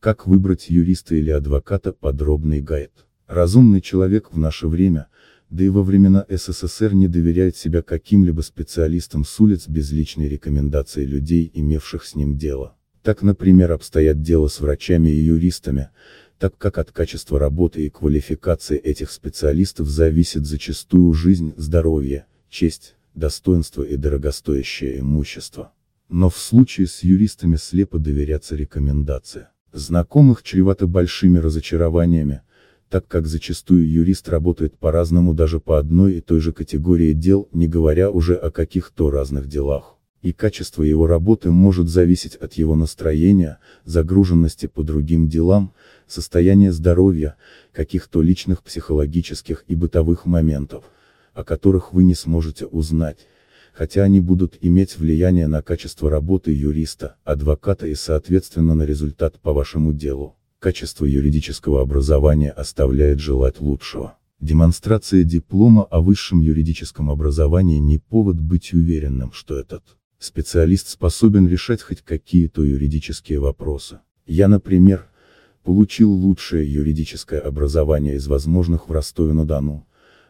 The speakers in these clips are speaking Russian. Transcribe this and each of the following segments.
Как выбрать юриста или адвоката, подробный гайд. Разумный человек в наше время, да и во времена СССР, не доверяет себя каким-либо специалистам с улиц без личной рекомендации людей, имевших с ним дело. Так, например, обстоят дело с врачами и юристами, так как от качества работы и квалификации этих специалистов зависит зачастую жизнь, здоровье, честь, достоинство и дорогостоящее имущество. Но в случае с юристами слепо доверяться рекомендации знакомых чревато большими разочарованиями, так как зачастую юрист работает по-разному даже по одной и той же категории дел, не говоря уже о каких-то разных делах. И качество его работы может зависеть от его настроения, загруженности по другим делам, состояния здоровья, каких-то личных психологических и бытовых моментов, о которых вы не сможете узнать, хотя они будут иметь влияние на качество работы юриста, адвоката и соответственно на результат по вашему делу. Качество юридического образования оставляет желать лучшего. Демонстрация диплома о высшем юридическом образовании не повод быть уверенным, что этот специалист способен решать хоть какие-то юридические вопросы. Я, например, получил лучшее юридическое образование из возможных в Ростове-на-Дону,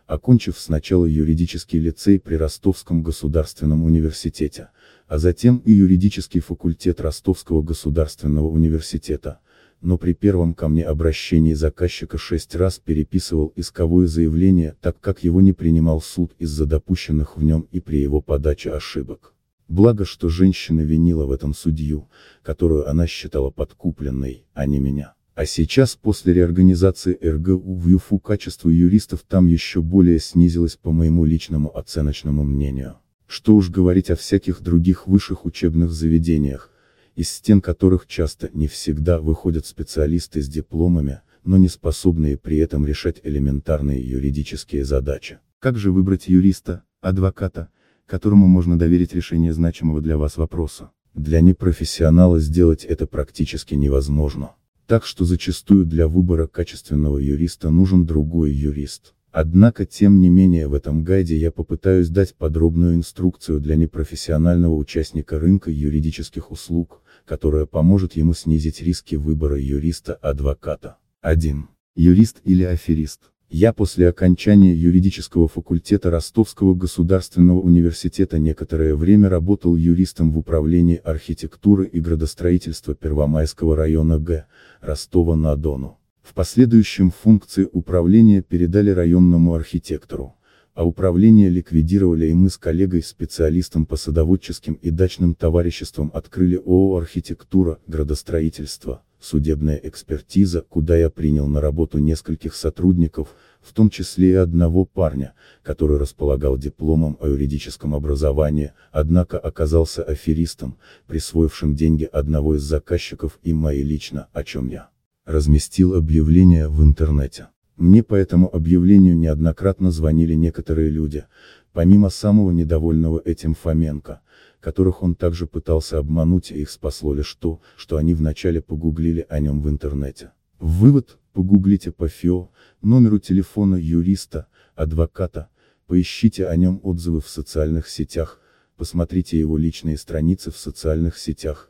окончив сначала юридический лицей при Ростовском государственном университете, а затем и юридический факультет Ростовского государственного университета, но при первом ко мне обращении заказчика 6 раз переписывал исковое заявление, так как его не принимал суд из-за допущенных в нем и при его подаче ошибок. Благо, что женщина винила в этом судью, которую она считала подкупленной, а не меня. А сейчас, после реорганизации РГУ в ЮФУ, качество юристов там еще более снизилось, по моему личному оценочному мнению. Что уж говорить о всяких других высших учебных заведениях, из стен которых часто, не всегда, выходят специалисты с дипломами, но не способные при этом решать элементарные юридические задачи. Как же выбрать юриста, адвоката, которому можно доверить решение значимого для вас вопроса? Для непрофессионала сделать это практически невозможно. Так что зачастую для выбора качественного юриста нужен другой юрист. Однако, тем не менее, в этом гайде я попытаюсь дать подробную инструкцию для непрофессионального участника рынка юридических услуг, которая поможет ему снизить риски выбора юриста-адвоката. 1. Юрист или аферист. Я после окончания юридического факультета Ростовского государственного университета некоторое время работал юристом в управлении архитектуры и градостроительства Первомайского района Г. Ростова-на-Дону. В последующем функции управления передали районному архитектору, а управление ликвидировали, и мы с коллегой-специалистом по садоводческим и дачным товариществам открыли ООО «Архитектура, градостроительство, судебная экспертиза», куда я принял на работу нескольких сотрудников, в том числе и одного парня, который располагал дипломом о юридическом образовании, однако оказался аферистом, присвоившим деньги одного из заказчиков и мои лично, о чем я разместил объявление в интернете. Мне по этому объявлению неоднократно звонили некоторые люди, помимо самого недовольного этим Фоменко, которых он также пытался обмануть, и их спасло лишь то, что они вначале погуглили о нем в интернете. Вывод: погуглите по ФИО, номеру телефона юриста, адвоката, поищите о нем отзывы в социальных сетях, посмотрите его личные страницы в социальных сетях,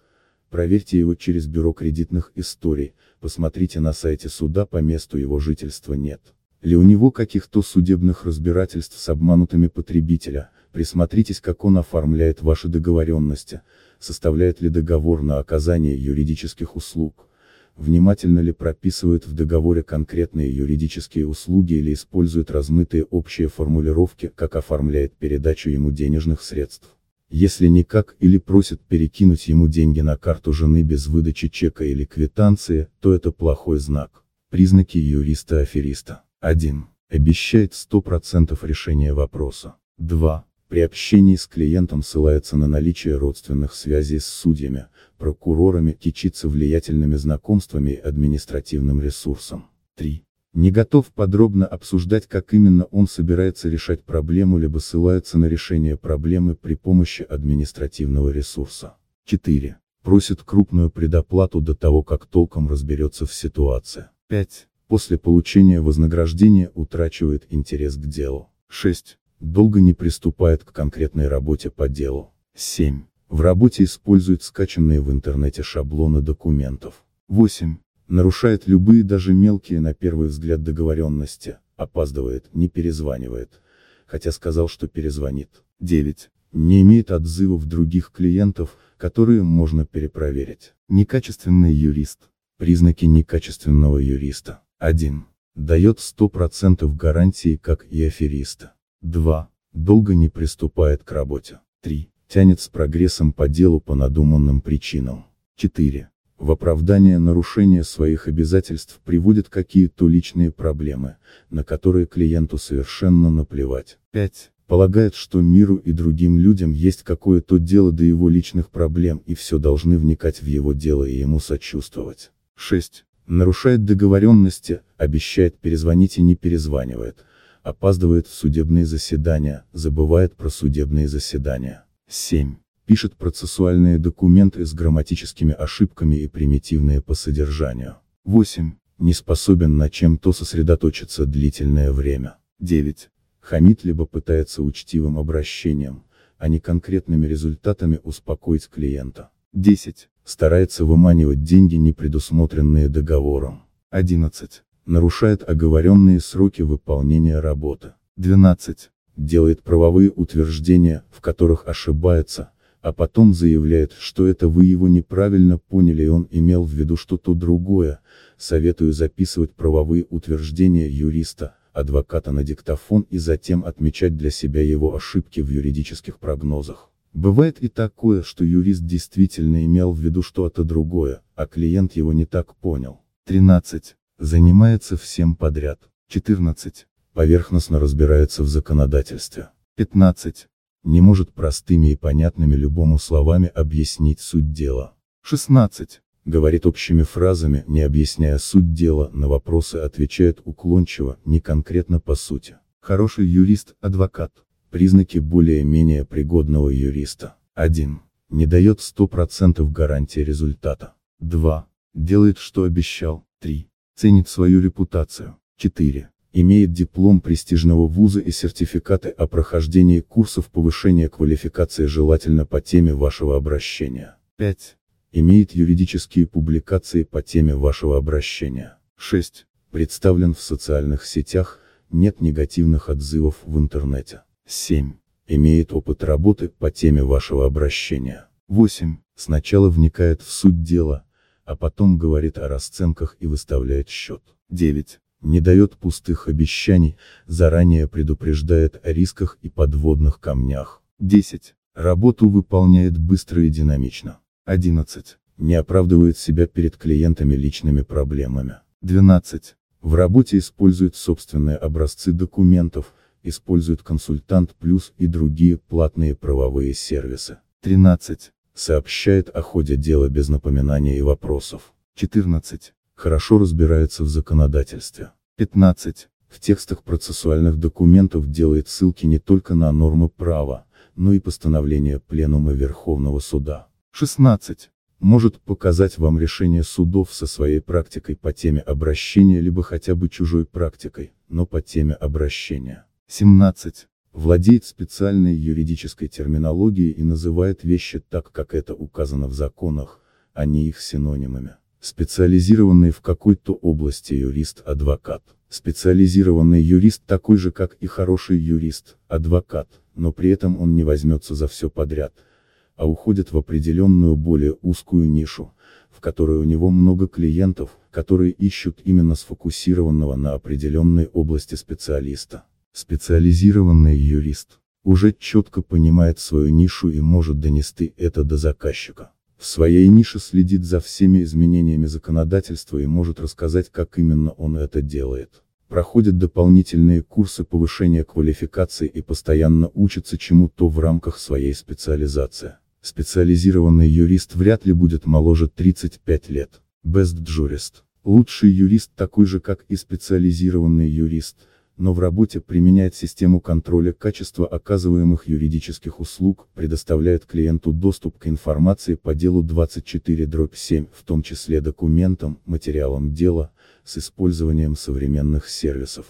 проверьте его через бюро кредитных историй, посмотрите на сайте суда по месту его жительства, нет ли у него каких-то судебных разбирательств с обманутыми потребителя, присмотритесь, как он оформляет ваши договоренности, составляет ли договор на оказание юридических услуг, внимательно ли прописывает в договоре конкретные юридические услуги или использует размытые общие формулировки, как оформляет передачу ему денежных средств. Если никак, или просит перекинуть ему деньги на карту жены без выдачи чека или квитанции, то это плохой знак. Признаки юриста-афериста. 1. Обещает 100% решения вопроса. 2. При общении с клиентом ссылается на наличие родственных связей с судьями, прокурорами, кичится влиятельными знакомствами и административным ресурсом. 3. Не готов подробно обсуждать, как именно он собирается решать проблему, либо ссылается на решение проблемы при помощи административного ресурса. 4. Просит крупную предоплату до того, как толком разберется в ситуации. 5. После получения вознаграждения утрачивает интерес к делу. 6. Долго не приступает к конкретной работе по делу. 7. В работе использует скачанные в интернете шаблоны документов. 8. нарушает любые даже мелкие на первый взгляд договоренности, опаздывает, не перезванивает, хотя сказал, что перезвонит. 9. Не имеет отзывов других клиентов, которые можно перепроверить. Некачественный юрист. Признаки некачественного юриста. 1. Дает 100% гарантии, как и афериста. 2. Долго не приступает к работе. 3. Тянет с прогрессом по делу по надуманным причинам. 4. В оправдание нарушения своих обязательств приводит какие-то личные проблемы, на которые клиенту совершенно наплевать. 5. Полагает, что миру и другим людям есть какое-то дело до его личных проблем и все должны вникать в его дело и ему сочувствовать. 6. Нарушает договоренности, обещает перезвонить и не перезванивает, опаздывает в судебные заседания, забывает про судебные заседания. 7. Пишет процессуальные документы с грамматическими ошибками и примитивные по содержанию. 8. Не способен на чем-то сосредоточиться длительное время. 9. Хамит либо пытается учтивым обращением, а не конкретными результатами успокоить клиента. 10. Старается выманивать деньги, не предусмотренные договором. 11. Нарушает оговоренные сроки выполнения работы. 12. Делает правовые утверждения, в которых ошибается, а потом заявляет, что это вы его неправильно поняли и он имел в виду что-то другое. Советую записывать правовые утверждения юриста, адвоката на диктофон и затем отмечать для себя его ошибки в юридических прогнозах. Бывает и такое, что юрист действительно имел в виду что-то другое, а клиент его не так понял. 13. Занимается всем подряд. 14. Поверхностно разбирается в законодательстве. 15. Не может простыми и понятными любому словами объяснить суть дела. 16. Говорит общими фразами, не объясняя суть дела, на вопросы отвечает уклончиво, не конкретно по сути. Хороший юрист, адвокат. Признаки более-менее пригодного юриста. 1. Не дает 100% гарантии результата. 2. Делает, что обещал. 3. Ценит свою репутацию. 4. Имеет диплом престижного вуза и сертификаты о прохождении курсов повышения квалификации, желательно по теме вашего обращения. 5. Имеет юридические публикации по теме вашего обращения. 6. Представлен в социальных сетях, нет негативных отзывов в интернете. 7. Имеет опыт работы по теме вашего обращения. 8. Сначала вникает в суть дела, а потом говорит о расценках и выставляет счет. 9. Не дает пустых обещаний, заранее предупреждает о рисках и подводных камнях. 10. Работу выполняет быстро и динамично. 11. Не оправдывает себя перед клиентами личными проблемами. 12. В работе использует собственные образцы документов, использует Консультант Плюс и другие платные правовые сервисы. 13. Сообщает о ходе дела без напоминания и вопросов. 14. Хорошо разбирается в законодательстве. 15. В текстах процессуальных документов делает ссылки не только на нормы права, но и постановления Пленума Верховного суда. 16. Может показать вам решения судов со своей практикой по теме обращения либо хотя бы чужой практикой, но по теме обращения. 17. Владеет специальной юридической терминологией и называет вещи так, как это указано в законах, а не их синонимами. Специализированный в какой-то области юрист-адвокат. Специализированный юрист такой же, как и хороший юрист-адвокат, но при этом он не возьмется за все подряд, а уходит в определенную более узкую нишу, в которой у него много клиентов, которые ищут именно сфокусированного на определенной области специалиста. Специализированный юрист уже четко понимает свою нишу и может донести это до заказчика. В своей нише следит за всеми изменениями законодательства и может рассказать, как именно он это делает. Проходит дополнительные курсы повышения квалификации и постоянно учится чему-то в рамках своей специализации. Специализированный юрист вряд ли будет моложе 35 лет. Best-jurist. Лучший юрист такой же, как и специализированный юрист, но в работе применяет систему контроля качества оказываемых юридических услуг, предоставляет клиенту доступ к информации по делу 24/7, в том числе документам, материалам дела, с использованием современных сервисов.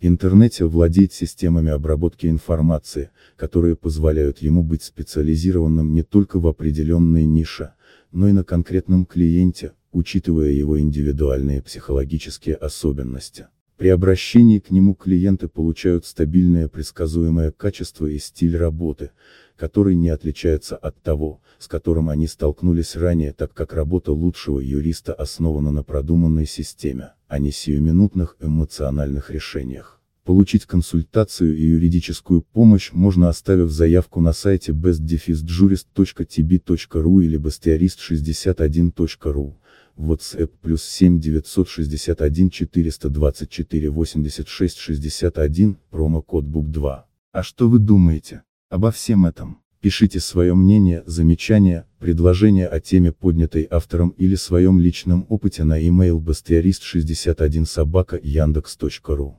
В интернете владеет системами обработки информации, которые позволяют ему быть специализированным не только в определенной нише, но и на конкретном клиенте, учитывая его индивидуальные психологические особенности. При обращении к нему клиенты получают стабильное предсказуемое качество и стиль работы, который не отличается от того, с которым они столкнулись ранее, так как работа лучшего юриста основана на продуманной системе, а не сиюминутных эмоциональных решениях. Получить консультацию и юридическую помощь можно, оставив заявку на сайте best-jurist61.ru или bestjurist61.ru, WhatsApp +7 961 424 86 61, промокод BOOK2. А что вы думаете обо всем этом? Пишите свое мнение, замечания, предложения о теме, поднятой автором, или своем личном опыте на e-mail bestjurist61@yandex.ru.